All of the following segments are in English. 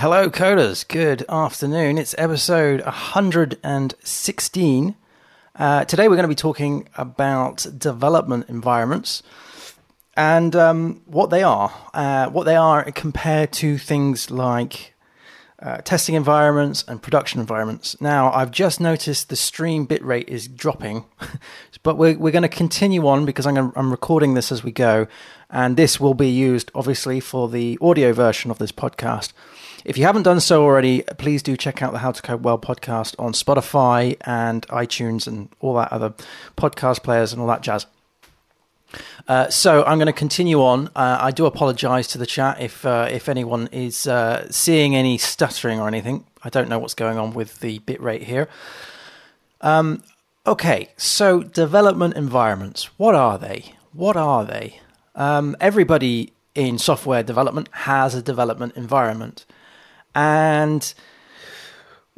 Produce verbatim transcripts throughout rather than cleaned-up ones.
Hello coders, good afternoon. It's episode one hundred sixteen. Uh, today we're going to be talking about development environments and um, what they are. Uh, what they are compared to things like uh, testing environments and production environments. Now, I've just noticed the stream bitrate is dropping, but we're, we're going to continue on because I'm, going to, I'm recording this as we go, and this will be used, obviously, for the audio version of this podcast. If you haven't done so already, please do check out the How to Code Well podcast on Spotify and iTunes and all that other podcast players and all that jazz. Uh, so I'm going to continue on. Uh, I do apologize to the chat if uh, if anyone is uh, seeing any stuttering or anything. I don't know what's going on with the bitrate here. Um, okay, so development environments. What are they? What are they? Um, everybody in software development has a development environment. And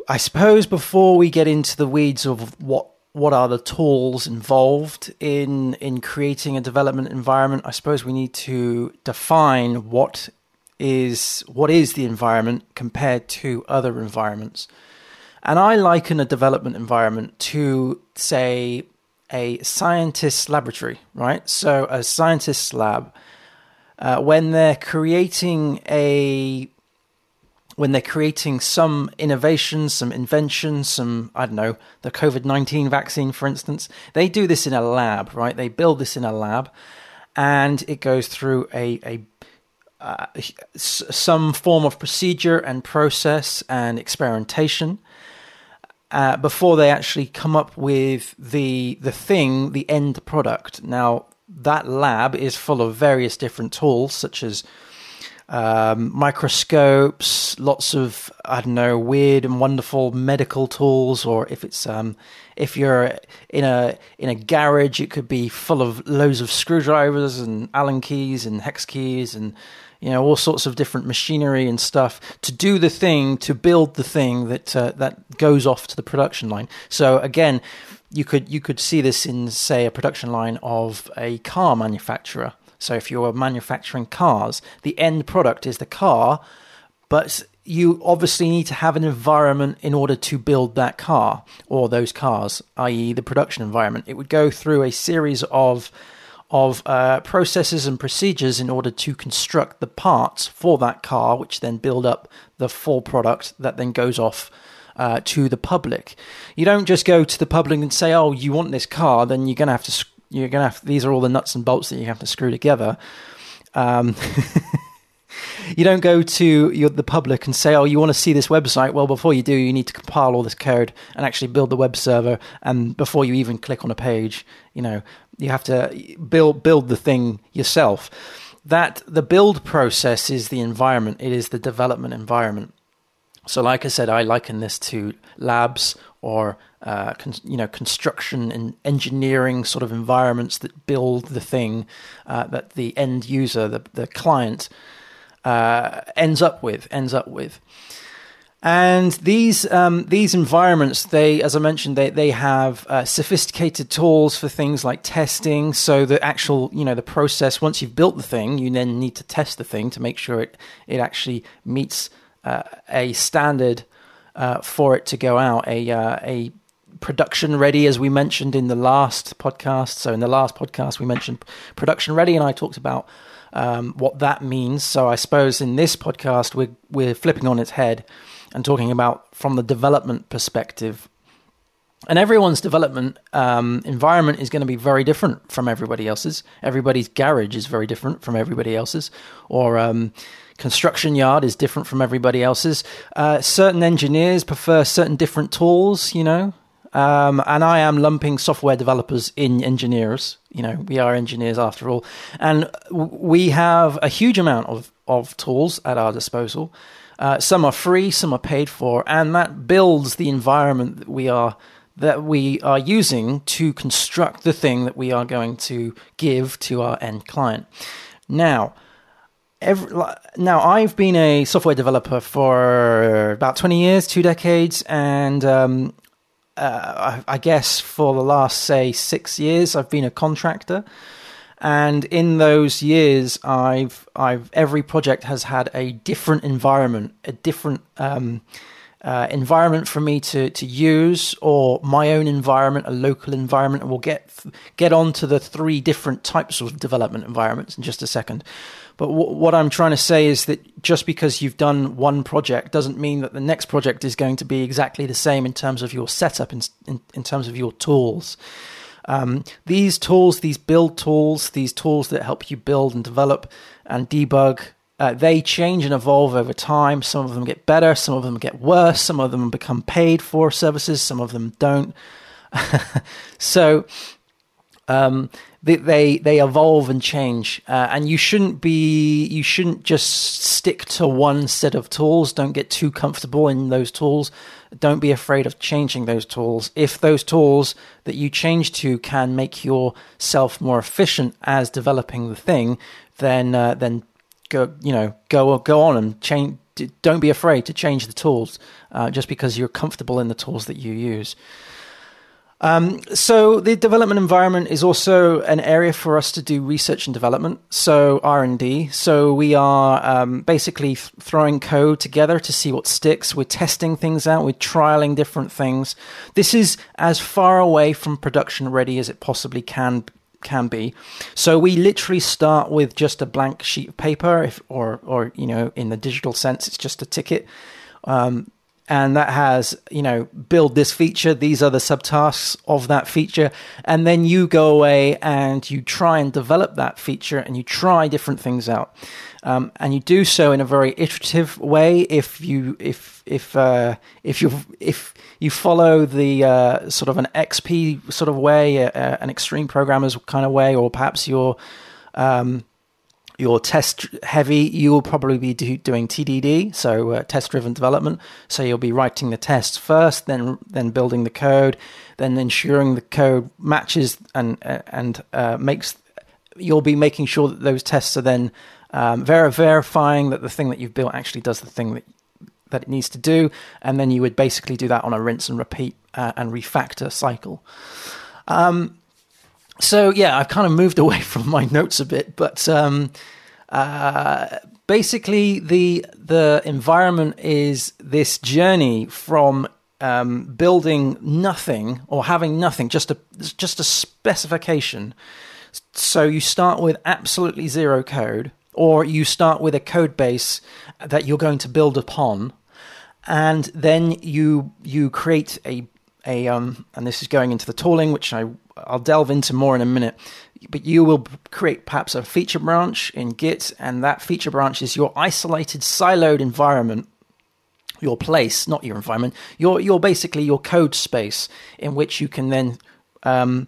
I suppose before we get into the weeds of what, what are the tools involved in, in creating a development environment, I suppose we need to define what is what is the environment compared to other environments. And I liken a development environment to, say, a scientist's laboratory, right? So a scientist's lab, uh, when they're creating a... when they're creating some innovation, some invention, some, I don't know, the COVID nineteen vaccine, for instance, they do this in a lab, right? They build this in a lab and it goes through a, a uh, some form of procedure and process and experimentation uh, before they actually come up with the the thing, the end product. Now, that lab is full of various different tools, such as Um, microscopes, lots of, I don't know, weird and wonderful medical tools, or if it's um, if you're in a in a garage, it could be full of loads of screwdrivers and Allen keys and hex keys and, you know, all sorts of different machinery and stuff to do the thing, to build the thing that uh, that goes off to the production line. So again, you could you could see this in, say, a production line of a car manufacturer. So if you're manufacturing cars, the end product is the car, but you obviously need to have an environment in order to build that car or those cars, that is the production environment. It would go through a series of of uh, processes and procedures in order to construct the parts for that car, which then build up the full product that then goes off uh, to the public. You don't just go to the public and say, oh, you want this car, then you're going to have to sc- You're gonna have. These are all the nuts and bolts that you have to screw together. Um, you don't go to your, the public and say, "Oh, you want to see this website?" Well, before you do, you need to compile all this code and actually build the web server. And before you even click on a page, you know, you have to build build the thing yourself. That the build process is the environment. It is the development environment. So, like I said, I liken this to labs or uh, con- you know construction and engineering sort of environments that build the thing uh, that the end user, the the client, uh, ends up with ends up with. And these um, these environments, they, as I mentioned, they they have uh, sophisticated tools for things like testing. So the actual, you know, the process. Once you've built the thing, you then need to test the thing to make sure it it actually meets Uh, a standard uh, for it to go out, a uh, a production ready, as we mentioned in the last podcast. So in the last podcast, we mentioned production ready, and I talked about um, what that means. So I suppose in this podcast, we're, we're flipping on its head and talking about from the development perspective. And everyone's development um, environment is going to be very different from everybody else's. Everybody's garage is very different from everybody else's, or um, construction yard is different from everybody else's. Uh, certain engineers prefer certain different tools, you know. Um, and I am lumping software developers in engineers. You know, we are engineers after all, and we have a huge amount of of tools at our disposal. Uh, some are free, some are paid for, and that builds the environment that we are. that we are using to construct the thing that we are going to give to our end client. Now, every, now I've been a software developer for about twenty years, two decades, and um, uh, I, I guess for the last, say, six years, I've been a contractor. And in those years, I've I've every project has had a different environment, a different um, uh, environment for me to to use, or my own environment, a local environment. And we'll get get on to the three different types of development environments in just a second. But w- what I'm trying to say is that just because you've done one project doesn't mean that the next project is going to be exactly the same in terms of your setup, in in, in terms of your tools. Um, these tools, these build tools, these tools that help you build and develop and debug, uh, they change and evolve over time. Some of them get better, some of them get worse, some of them become paid for services, some of them don't. So um, they, they they evolve and change, uh, and you shouldn't be you shouldn't just stick to one set of tools. Don't get too comfortable in those tools. Don't be afraid of changing those tools. If those tools that you change to can make yourself more efficient as developing the thing, then uh, then go you know go go on and change. Don't be afraid to change the tools uh, just because you're comfortable in the tools that you use. Um, so the development environment is also an area for us to do research and development, so R and D. So we are um, basically th- throwing code together to see what sticks. We're testing things out. We're trialing different things. This is as far away from production ready as it possibly can can be. So we literally start with just a blank sheet of paper, if or or you know, in the digital sense, it's just a ticket. Um, And that has, you know, build this feature. These are the subtasks of that feature. And then you go away and you try and develop that feature and you try different things out. Um, and you do so in a very iterative way. If you, if, if, uh, if you, if you follow the, uh, sort of an X P sort of way, uh, an extreme programmer's kind of way, or perhaps your, um, Your test heavy, you will probably be do, doing T D D, so uh, test driven development. So you'll be writing the tests first, then then building the code, then ensuring the code matches and and uh, makes. You'll be making sure that those tests are then um, ver- verifying that the thing that you've built actually does the thing that that it needs to do, and then you would basically do that on a rinse and repeat uh, and refactor cycle. Um, So yeah, I've kind of moved away from my notes a bit, but um, uh, basically the the environment is this journey from um, building nothing or having nothing, just a just a specification. So you start with absolutely zero code, or you start with a code base that you're going to build upon, and then you you create a a um, and this is going into the tooling, which I. I'll delve into more in a minute, but you will create perhaps a feature branch in Git, and that feature branch is your isolated, siloed environment, your place, not your environment, your your basically your code space in which you can then um,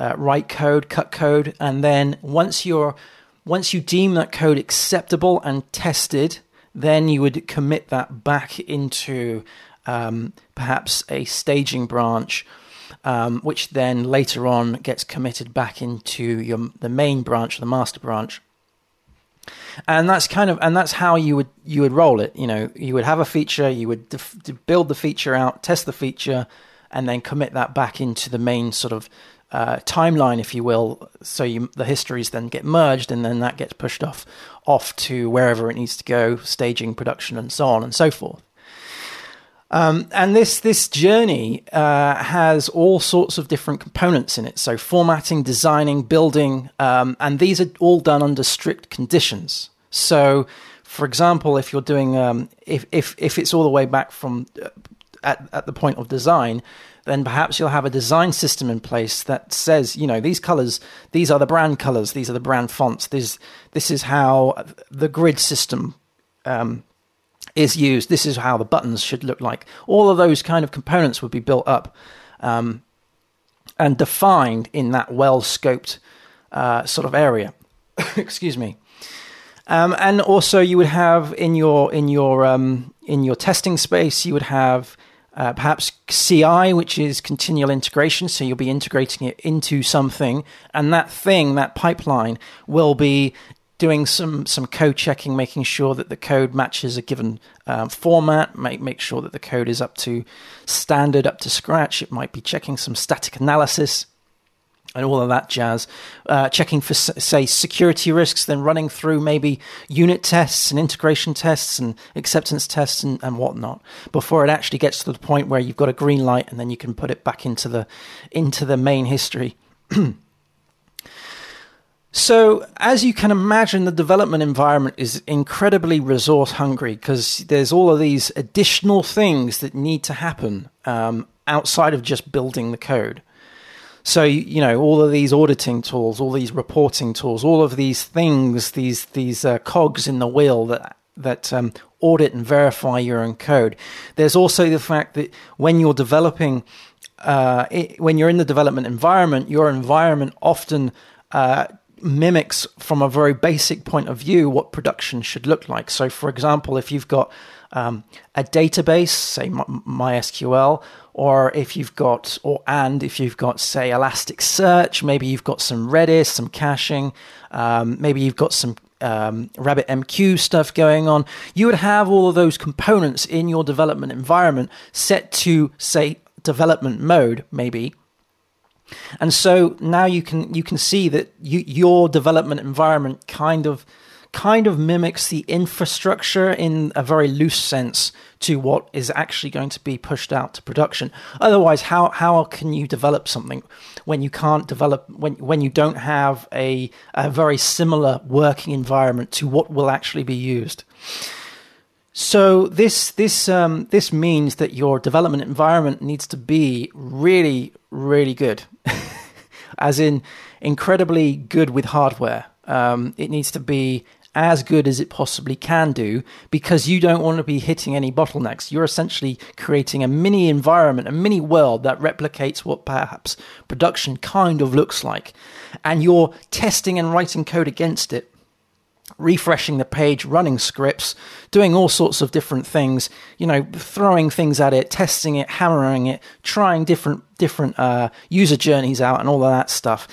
uh, write code, cut code, and then once you're once you deem that code acceptable and tested, then you would commit that back into um, perhaps a staging branch. Um, which then later on gets committed back into your, the main branch, the master branch, and that's kind of and that's how you would you would roll it. You know, you would have a feature, you would def- build the feature out, test the feature, and then commit that back into the main sort of uh, timeline, if you will. So you, the histories then get merged, and then that gets pushed off off to wherever it needs to go, staging, production, and so on and so forth. Um, and this this journey uh, has all sorts of different components in it. So formatting, designing, building, um, and these are all done under strict conditions. So, for example, if you're doing um, if if if it's all the way back from uh, at at the point of design, then perhaps you'll have a design system in place that says, you know, these colors, these are the brand colors, these are the brand fonts. This this is how the grid system. Um, is used, this is how the buttons should look like. All of those kind of components would be built up um, and defined in that well-scoped uh, sort of area. Excuse me. Um, and also, you would have in your in your um, in your testing space, you would have uh, perhaps C I, which is continual integration. So you'll be integrating it into something, and that thing, that pipeline, will be doing some, some code checking, making sure that the code matches a given uh, format, make, make sure that the code is up to standard, up to scratch. It might be checking some static analysis. and all of that jazz, uh, checking for, say, security risks, then running through maybe unit tests and integration tests and acceptance tests and, and whatnot before it actually gets to the point where you've got a green light and then you can put it back into the into the main history. So as you can imagine, the development environment is incredibly resource hungry because there's all of these additional things that need to happen um, outside of just building the code. So, you know, all of these auditing tools, all these reporting tools, all of these things, these these uh, cogs in the wheel that that um, audit and verify your own code. There's also the fact that when you're developing, uh, it, when you're in the development environment, your environment often uh, mimics from a very basic point of view what production should look like. So, for example, if you've got um, a database, say MySQL, or if you've got, or and if you've got, say, Elasticsearch, maybe you've got some Redis, some caching, um, maybe you've got some um, RabbitMQ stuff going on. You would have all of those components in your development environment set to, say, development mode, maybe. And so now you can you can see that you, your development environment kind of kind of mimics the infrastructure in a very loose sense to what is actually going to be pushed out to production. Otherwise, how how can you develop something when you can't develop when when you don't have a, a very similar working environment to what will actually be used? So this this um, this means that your development environment needs to be really really good, as in incredibly good with hardware. Um, it needs to be as good as it possibly can do because you don't want to be hitting any bottlenecks. You're essentially creating a mini environment, a mini world that replicates what perhaps production kind of looks like. And you're testing and writing code against it, refreshing the page, running scripts, doing all sorts of different things, you know, throwing things at it, testing it, hammering it, trying different different uh, user journeys out and all of that stuff.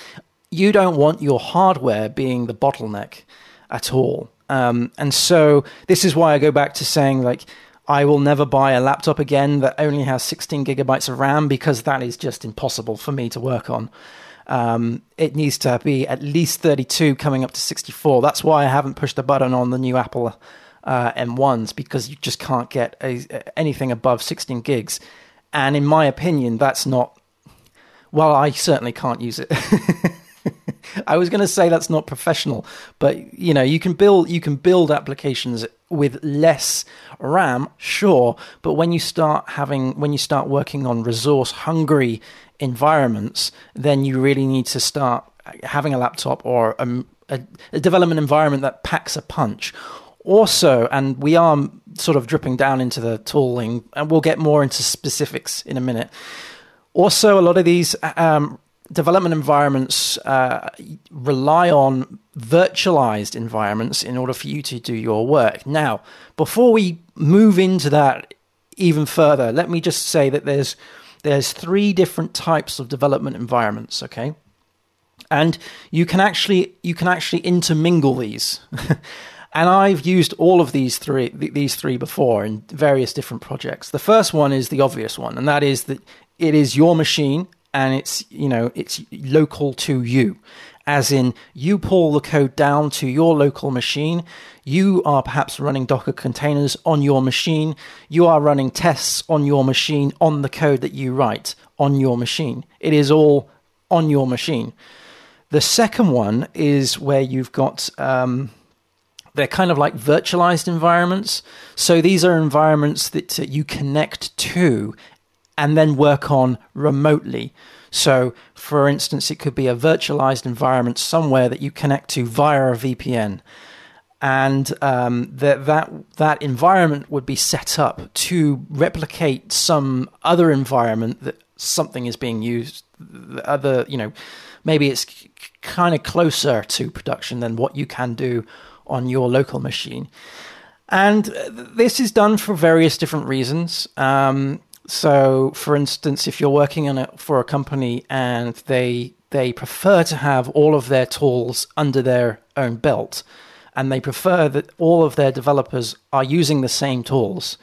You don't want your hardware being the bottleneck at all. Um, and so this is why I go back to saying, like, I will never buy a laptop again that only has sixteen gigabytes of RAM because that is just impossible for me to work on. Um, it needs to be at least thirty-two coming up to sixty-four. That's why I haven't pushed the button on the new Apple uh, M ones, because you just can't get a, anything above sixteen gigs. And in my opinion, that's not, well, I certainly can't use it. I was going to say that's not professional, but you know, you can build you can build applications with less RAM, sure, but when you start having when you start working on resource hungry environments, then you really need to start having a laptop or a, a, a development environment that packs a punch. Also, and we are sort of dripping down into the tooling, and we'll get more into specifics in a minute. Also, a lot of these um, development environments uh, rely on virtualized environments in order for you to do your work. Now, before we move into that even further, let me just say that there's There's three different types of development environments, okay? And you can actually you can actually intermingle these. And I've used all of these three these three before in various different projects. The first one is the obvious one, and that is that it is your machine and it's, you know, it's local to you. As in, you pull the code down to your local machine. You are perhaps running Docker containers on your machine. You are running tests on your machine, on the code that you write on your machine. It is all on your machine. The second one is where you've got, um, they're kind of like virtualized environments. So these are environments that you connect to and then work on remotely. So, for instance, it could be a virtualized environment somewhere that you connect to via a V P N, and um, that that that environment would be set up to replicate some other environment that something is being used. The other, you know, maybe it's c- kind of closer to production than what you can do on your local machine, and this is done for various different reasons. Um, So, for instance, if you're working on it for a company and they they prefer to have all of their tools under their own belt, and they prefer that all of their developers are using the same tools,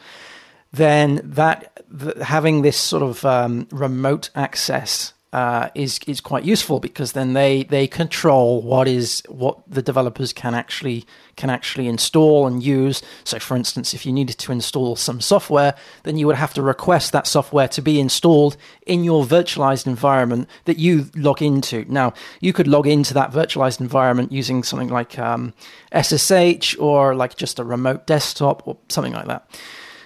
then that th- having this sort of um, remote access uh, is is quite useful, because then they they control what is what the developers can actually can actually install and use. So, for instance, if you needed to install some software, then you would have to request that software to be installed in your virtualized environment that you log into. Now, you could log into that virtualized environment using something like um, S S H or like just a remote desktop or something like that.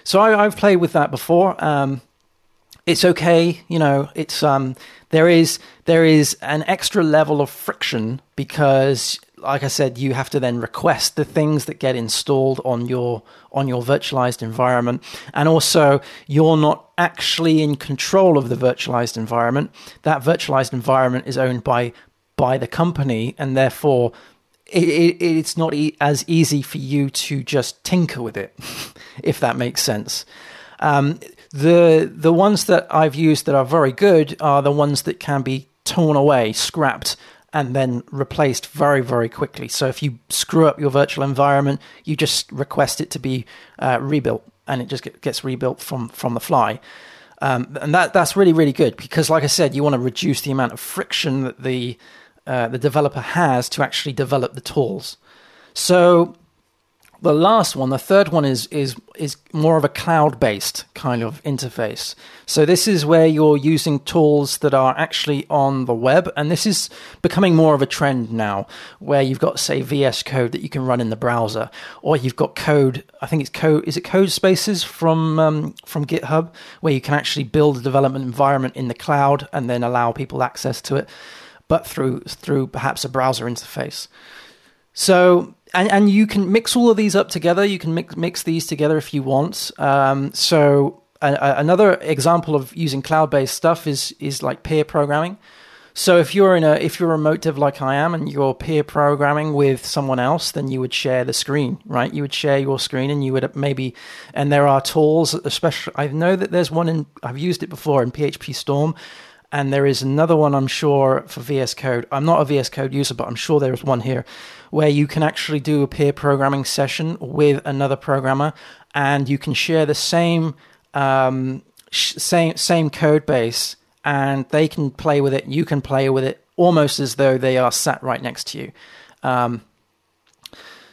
So I, I've played with that before. Um, it's okay, you know. It's um, there is there is an extra level of friction because, like I said, you have to then request the things that get installed on your on your virtualized environment, and also you're not actually in control of the virtualized environment. That virtualized environment is owned by by the company, and therefore It, it, it's not e- as easy for you to just tinker with it, if that makes sense. Um, the the ones that I've used that are very good are the ones that can be torn away, scrapped, and then replaced very, very quickly. So if you screw up your virtual environment, you just request it to be uh, rebuilt, and it just get, gets rebuilt from, from the fly. Um, and that that's really, really good because, like I said, you want to reduce the amount of friction that the Uh, the developer has to actually develop the tools. So the last one, the third one is is is more of a cloud-based kind of interface. So this is where you're using tools that are actually on the web, and this is becoming more of a trend now, where you've got, say, V S Code that you can run in the browser, or you've got code. I think it's code. Is it Code Spaces from um, from GitHub, where you can actually build a development environment in the cloud and then allow people access to it, but through through perhaps a browser interface. So, and, and you can mix all of these up together. You can mix, mix these together if you want. Um, so a, a, another example of using cloud-based stuff is is like peer programming. So if you're in a if you're a remote dev like I am and you're peer programming with someone else, then you would share the screen, right? You would share your screen, and you would maybe, and there are tools, especially, I know that there's one in, I've used it before in P H P Storm, and there is another one, I'm sure, for V S Code. I'm not a V S Code user, but I'm sure there is one here where you can actually do a peer programming session with another programmer, and you can share the same um, sh- same same code base, and they can play with it. You can play with it almost as though they are sat right next to you. Um,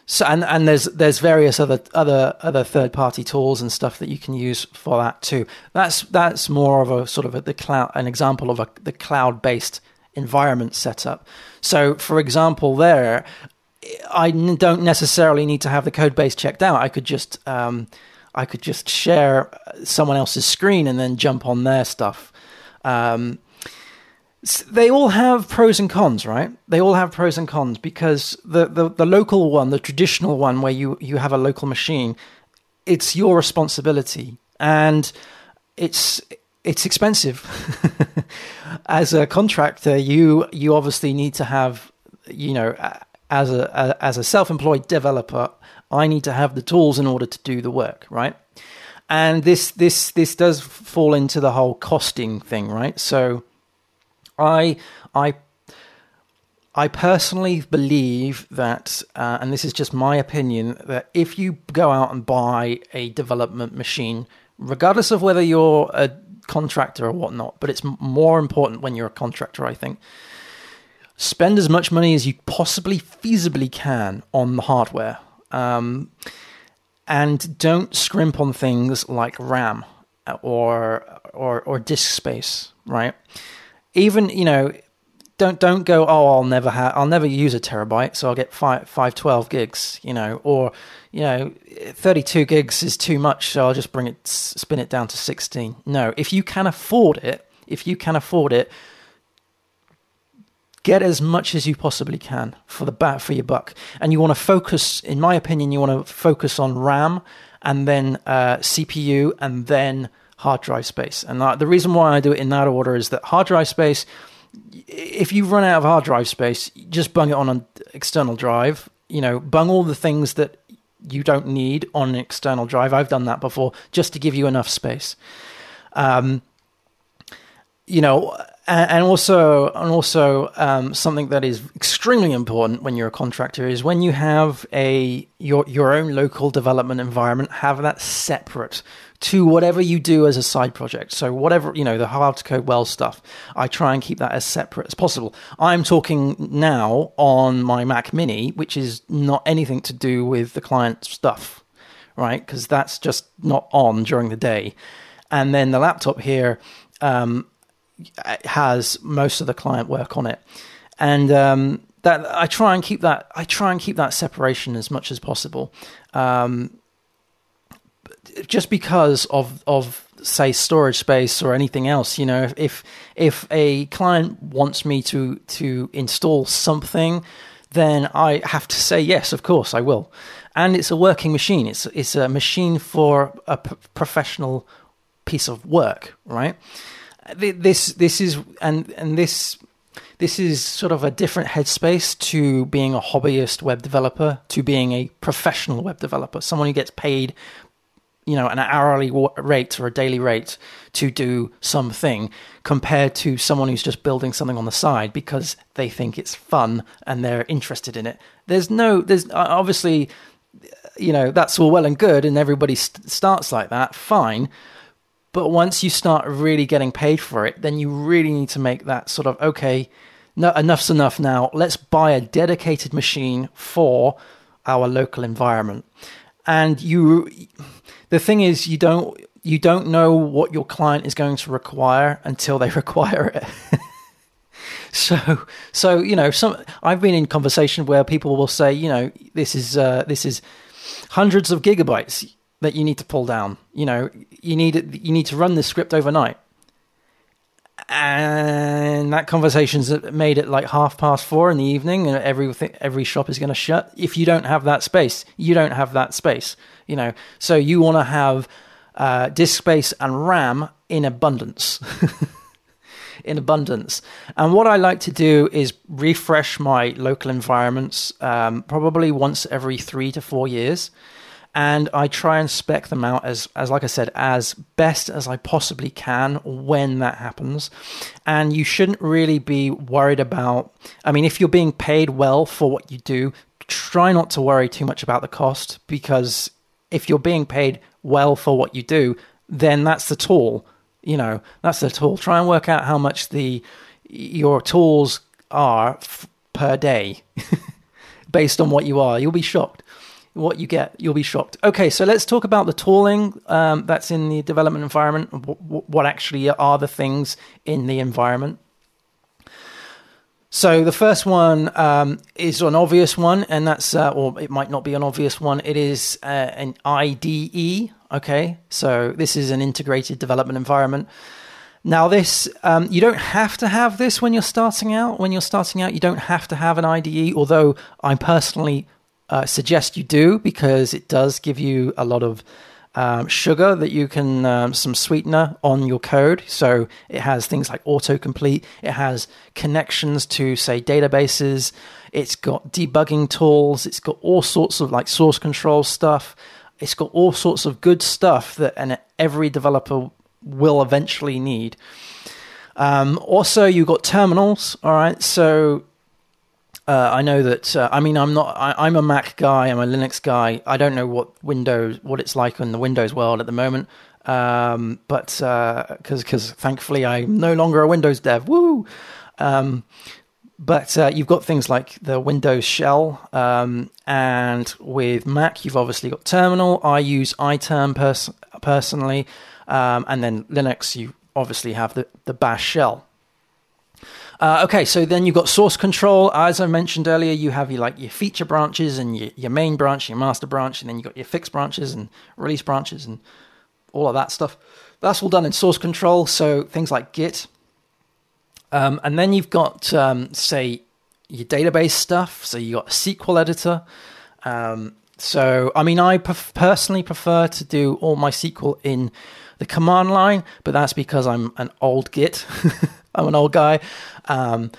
so and, and there's there's various other other other third party tools and stuff that you can use for that too. That's that's more of a sort of a, the cloud an example of a the cloud based environment setup. So for example, there I don't necessarily need to have the code base checked out. I could just um, I could just share someone else's screen and then jump on their stuff. Um, So they all have pros and cons, right? They all have pros and cons because the, the, the local one, the traditional one where you, you have a local machine, it's your responsibility and it's it's expensive. As a contractor, you you obviously need to have, you know, as a as a self-employed developer, I need to have the tools in order to do the work, right? And this this this does fall into the whole costing thing, right? So I I I personally believe that, uh, and this is just my opinion, that if you go out and buy a development machine, regardless of whether you're a contractor or whatnot, but it's more important when you're a contractor, I think, spend as much money as you possibly feasibly can on the hardware, um, and don't scrimp on things like RAM or or, or disk space, right? Even, you know, don't don't go, oh, I'll never have, I'll never use a terabyte, so I'll get five, five, twelve gigs, you know, or, you know, thirty-two gigs is too much, so I'll just bring it, spin it down to sixteen. No, if you can afford it, if you can afford it, get as much as you possibly can for the bat for your buck. And you want to focus, in my opinion, you want to focus on RAM and then uh, C P U and then hard drive space. And the reason why I do it in that order is that hard drive space, if you run out of hard drive space, just bung it on an external drive, you know, bung all the things that you don't need on an external drive. I've done that before just to give you enough space. Um, you know, and also, and also um, something that is extremely important when you're a contractor is when you have a your your own local development environment, have that separate to whatever you do as a side project. So whatever, you know, the How to Code Well stuff, I try and keep that as separate as possible. I'm talking now on my Mac Mini, which is not anything to do with the client stuff, right? Because that's just not on during the day. And then the laptop here um, has most of the client work on it. And um, that I try and keep that I try and keep that separation as much as possible. Um, just because of, of say, storage space or anything else, you know, if if a client wants me to to install something, then I have to say, yes, of course, I will. And it's a working machine. It's, it's a machine for a p- professional piece of work, right? This this is and and this this is sort of a different headspace to being a hobbyist web developer, to being a professional web developer, someone who gets paid, you know, an hourly rate or a daily rate to do something, compared to someone who's just building something on the side because they think it's fun and they're interested in it. There's no, there's obviously, you know, that's all well and good, and everybody st- starts like that, fine. But once you start really getting paid for it, then you really need to make that sort of, okay, no, enough's enough now. Let's buy a dedicated machine for our local environment. And you, the thing is, you don't you don't know what your client is going to require until they require it. so so you know, some I've been in conversation where people will say, you know, this is uh, this is hundreds of gigabytes that you need to pull down. You know, you need you need to run this script overnight. And that conversation's made it like half past four in the evening, and everything, every shop is going to shut. If you don't have that space, you don't have that space, you know. So you want to have uh, disk space and RAM in abundance, in abundance. And what I like to do is refresh my local environments um, probably once every three to four years. And I try and spec them out as, as, like I said, as best as I possibly can when that happens. And you shouldn't really be worried about, I mean, if you're being paid well for what you do, try not to worry too much about the cost, because if you're being paid well for what you do, then that's the tool, you know, that's the tool. Try and work out how much the your tools are f- per day based on what you are. You'll be shocked. What you get, you'll be shocked. Okay, so let's talk about the tooling um, that's in the development environment. W- w- what actually are the things in the environment? So the first one um, is an obvious one, and that's, uh, or it might not be an obvious one. It is uh, an I D E. Okay, so this is an integrated development environment. Now, this um, you don't have to have this when you're starting out. When you're starting out, you don't have to have an I D E. Although I personally Uh, suggest you do, because it does give you a lot of um, sugar that you can, um, some sweetener on your code. So it has things like autocomplete. It has connections to, say, databases. It's got debugging tools. It's got all sorts of like source control stuff. It's got all sorts of good stuff that an every developer will eventually need. Um, also, you've got terminals. All right, so Uh, I know that, uh, I mean, I'm not, I, I'm a Mac guy, I'm a Linux guy. I don't know what Windows, what it's like in the Windows world at the moment. Um, but, because uh, because thankfully I'm no longer a Windows dev, woo! Um, but uh, you've got things like the Windows shell. Um, and with Mac, you've obviously got terminal. I use iTerm pers- personally. Um, and then Linux, you obviously have the, the bash shell. Uh, okay, so then you've got source control. As I mentioned earlier, you have your, like your feature branches and your, your main branch, your master branch, and then you've got your fixed branches and release branches and all of that stuff. That's all done in source control, so things like Git. Um, and then you've got, um, say, your database stuff. So you've got a S Q L editor. Um, so, I mean, I pref- personally prefer to do all my S Q L in the command line, but that's because I'm an old Git. I'm an old guy, um,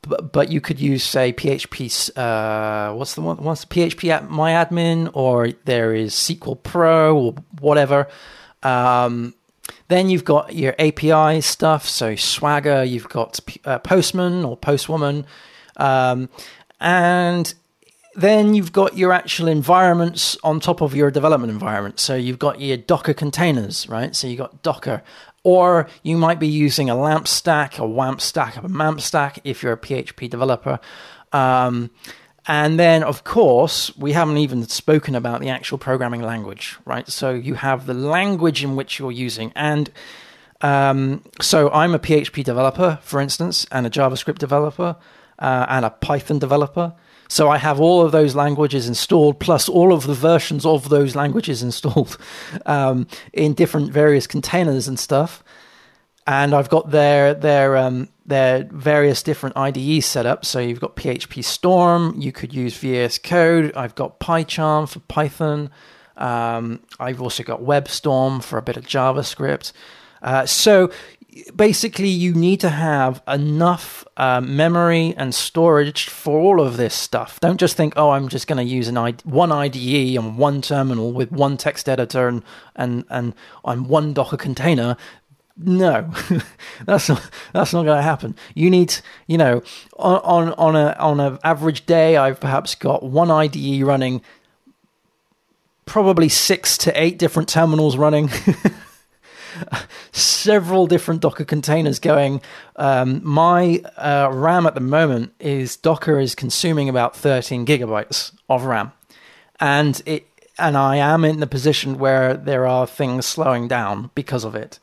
but, but you could use, say, P H P. Uh, what's the one? What's P H P MyAdmin, or there is S Q L Pro, or whatever. Um, then you've got your A P I stuff, so Swagger. You've got uh, Postman or Postwoman, um, and Then you've got your actual environments on top of your development environment. So you've got your Docker containers, right? So you've got Docker. Or you might be using a LAMP stack, a WAMP stack, a MAMP stack if you're a P H P developer. Um, and then, of course, we haven't even spoken about the actual programming language, right? So you have the language in which you're using. And um, so I'm a P H P developer, for instance, and a JavaScript developer, uh, and a Python developer. So I have all of those languages installed, plus all of the versions of those languages installed um, in different various containers and stuff. And I've got their their um, their various different I D Es set up. So you've got P H P Storm. You could use V S Code. I've got PyCharm for Python. Um, I've also got WebStorm for a bit of JavaScript. Uh, so basically, you need to have enough uh, memory and storage for all of this stuff. Don't just think, oh, I'm just going to use an I- one I D E and one terminal with one text editor and and and on one Docker container. No, that's not, that's not going to happen. You need, you know, on on on a on an average day, I've perhaps got one I D E running, probably six to eight different terminals running. Several different Docker containers going. Um, my uh, RAM at the moment is Docker is consuming about thirteen gigabytes of RAM, and it and I am in the position where there are things slowing down because of it.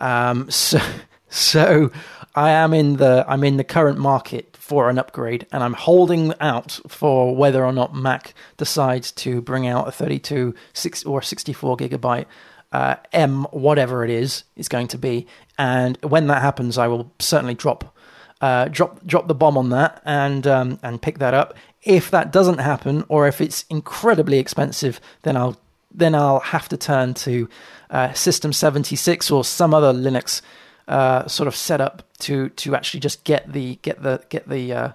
Um, so so I am in the I'm in the current market for an upgrade, and I'm holding out for whether or not Mac decides to bring out a thirty-two, six or sixty-four gigabyte. Uh, M, whatever it is, is going to be. And when that happens, I will certainly drop uh, drop drop the bomb on that and um, and pick that up. If that doesn't happen, or if it's incredibly expensive, then I'll then I'll have to turn to uh, System seventy-six or some other Linux uh, sort of setup to to actually just get the get the get the uh,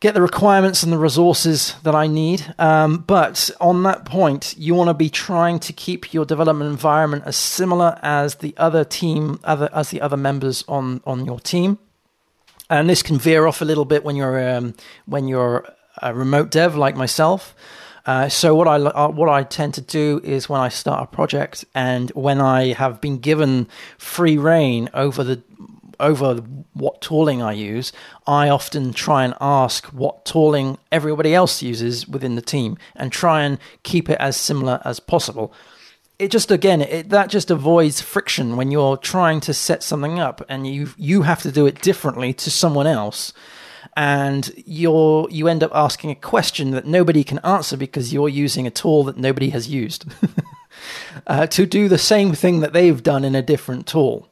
get the requirements and the resources that I need. Um, but on that point, you want to be trying to keep your development environment as similar as the other team, other as the other members on, on your team. And this can veer off a little bit when you're um, when you're a remote dev like myself. Uh, so what I uh, what I tend to do is when I start a project and when I have been given free rein over the over what tooling I use, I often try and ask what tooling everybody else uses within the team and try and keep it as similar as possible. It just, again, it, that just avoids friction when you're trying to set something up and you you have to do it differently to someone else. And you're you end up asking a question that nobody can answer because you're using a tool that nobody has used uh, to do the same thing that they've done in a different tool.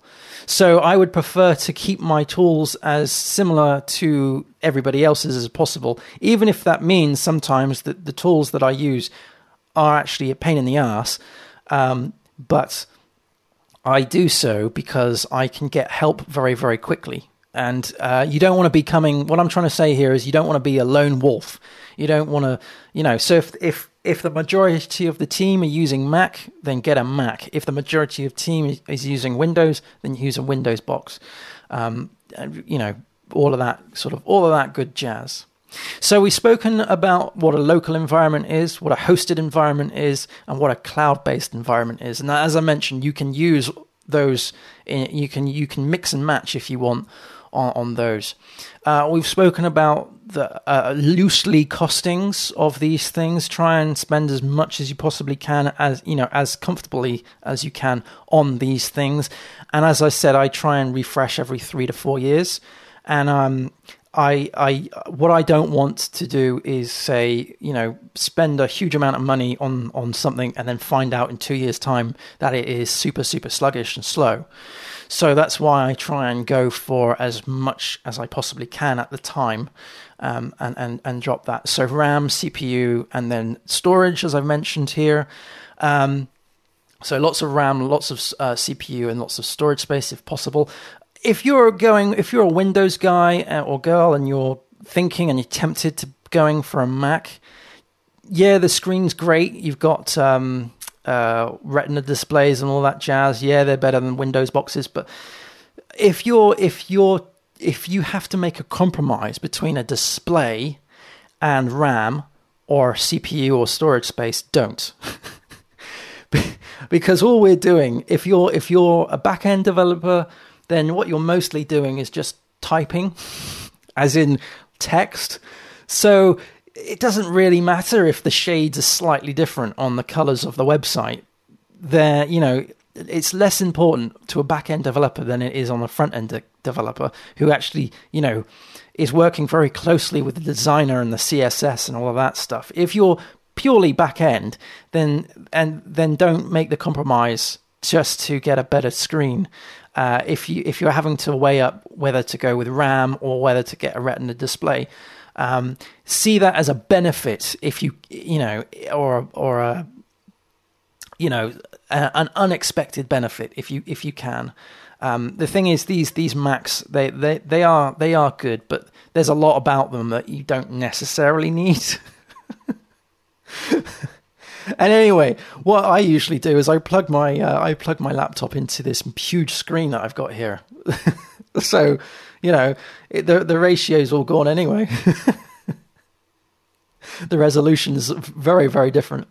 So I would prefer to keep my tools as similar to everybody else's as possible, even if that means sometimes that the tools that I use are actually a pain in the ass. Um, but I do so because I can get help very, very quickly. And uh, you don't want to be coming. What I'm trying to say here is you don't want to be a lone wolf. You don't want to, you know, so if if if the majority of the team are using Mac, then get a Mac. If the majority of team is using Windows, then use a Windows box. Um, you know, all of that sort of all of that good jazz. So we've spoken about what a local environment is, what a hosted environment is, and what a cloud-based environment is. And as I mentioned, you can use those. You can you can mix and match if you want on, on those. Uh, we've spoken about the uh, loosely costings of these things. Try and spend as much as you possibly can, as you know, as comfortably as you can on these things. And as I said, I try and refresh every three to four years. And um, I, I, what I don't want to do is say, you know, spend a huge amount of money on on something and then find out in two years' time that it is super super sluggish and slow. So that's why I try and go for as much as I possibly can at the time. Um, and, and, and drop that. So RAM, C P U, and then storage, as I've mentioned here. Um, so lots of RAM, lots of uh, C P U, and lots of storage space if possible. If you're going, if you're a Windows guy or girl, and you're thinking and you're tempted to going for a Mac, yeah, the screen's great. You've got um, uh, Retina displays and all that jazz. Yeah, they're better than Windows boxes. But if you're if you're If you have to make a compromise between a display and RAM or C P U or storage space don't. Because all we're doing, if you're if you're a back-end developer, then what you're mostly doing is just typing, as in text. So it doesn't really matter if the shades are slightly different on the colors of the website. They're, you know, it's less important to a back-end developer than it is on a front-end de- developer who actually, you know, is working very closely with the designer and the C S S and all of that stuff. If you're purely back-end, then and then don't make the compromise just to get a better screen. Uh, if you if you're having to weigh up whether to go with RAM or whether to get a Retina display, um, see that as a benefit if you you know or or a you know a, an unexpected benefit if you if you can. Um, the thing is, these these Macs they, they they are they are good, but there's a lot about them that you don't necessarily need. And anyway, what I usually do is I plug my uh, I plug my laptop into this huge screen that I've got here. So, you know, it, the the ratio's all gone anyway. The resolution's very very different.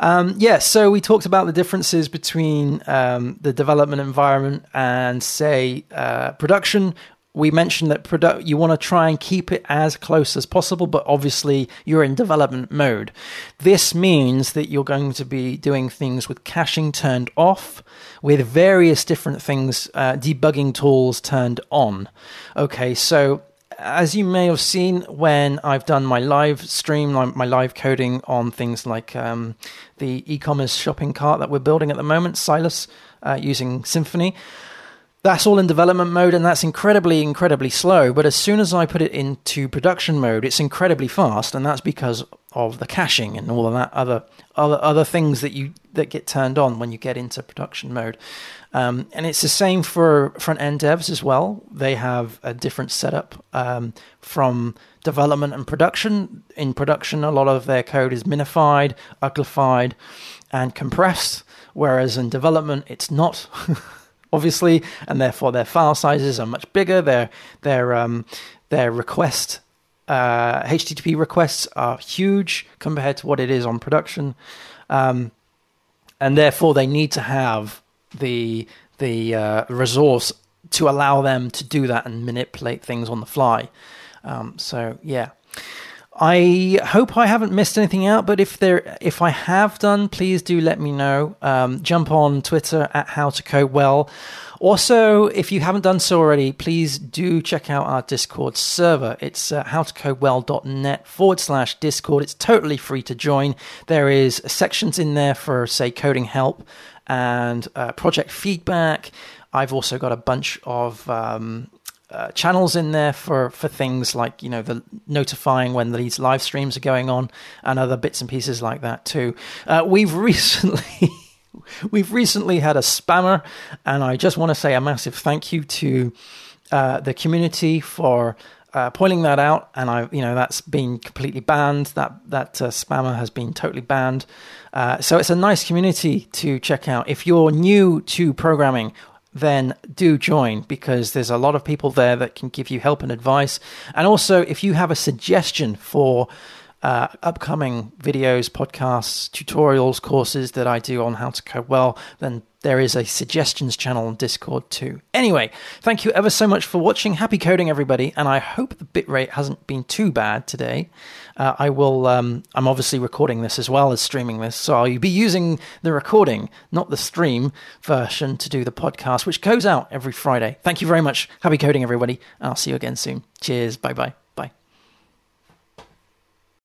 Um, yeah, so we talked about the differences between um, the development environment and say uh, production. We mentioned that produ- you want to try and keep it as close as possible, but obviously you're in development mode. This means that you're going to be doing things with caching turned off, with various different things, uh, debugging tools turned on. Okay, so as you may have seen when I've done my live stream, my live coding on things like um, the e-commerce shopping cart that we're building at the moment, Silas, uh, using Symfony. That's all in development mode, and that's incredibly, incredibly slow. But as soon as I put it into production mode, it's incredibly fast, and that's because of the caching and all of that other other other things that you that get turned on when you get into production mode. Um, and it's the same for front-end devs as well. They have a different setup um, from development and production. In production, a lot of their code is minified, uglified, and compressed, whereas in development, it's not. Obviously, and therefore their file sizes are much bigger. Their their um, their request uh, H T T P requests are huge compared to what it is on production, um, and therefore they need to have the the uh, resource to allow them to do that and manipulate things on the fly. Um, so yeah. I hope I haven't missed anything out, but if there, if I have done, please do let me know. Um, jump on Twitter at How to Code Well. Also, if you haven't done so already, please do check out our Discord server. It's uh, howtocodewell.net forward slash Discord. It's totally free to join. There is sections in there for, say, coding help and uh, project feedback. I've also got a bunch of... Um, Uh, channels in there for for things like, you know, the notifying when these live streams are going on and other bits and pieces like that too. Uh, we've recently we've recently had a spammer, and I just want to say a massive thank you to uh, the community for uh, pointing that out. And I, you know, that's been completely banned. That that uh, spammer has been totally banned. Uh, so it's a nice community to check out if you're new to programming. Then do join, because there's a lot of people there that can give you help and advice. And also, if you have a suggestion for uh, upcoming videos, podcasts, tutorials, courses that I do on How to Code Well, then there is a suggestions channel on Discord too. Anyway, thank you ever so much for watching. Happy coding, everybody. And I hope the bitrate hasn't been too bad today. Uh, I will, um, I'm obviously recording this as well as streaming this. So I'll be using the recording, not the stream version, to do the podcast, which goes out every Friday. Thank you very much. Happy coding, everybody. And I'll see you again soon. Cheers. Bye-bye.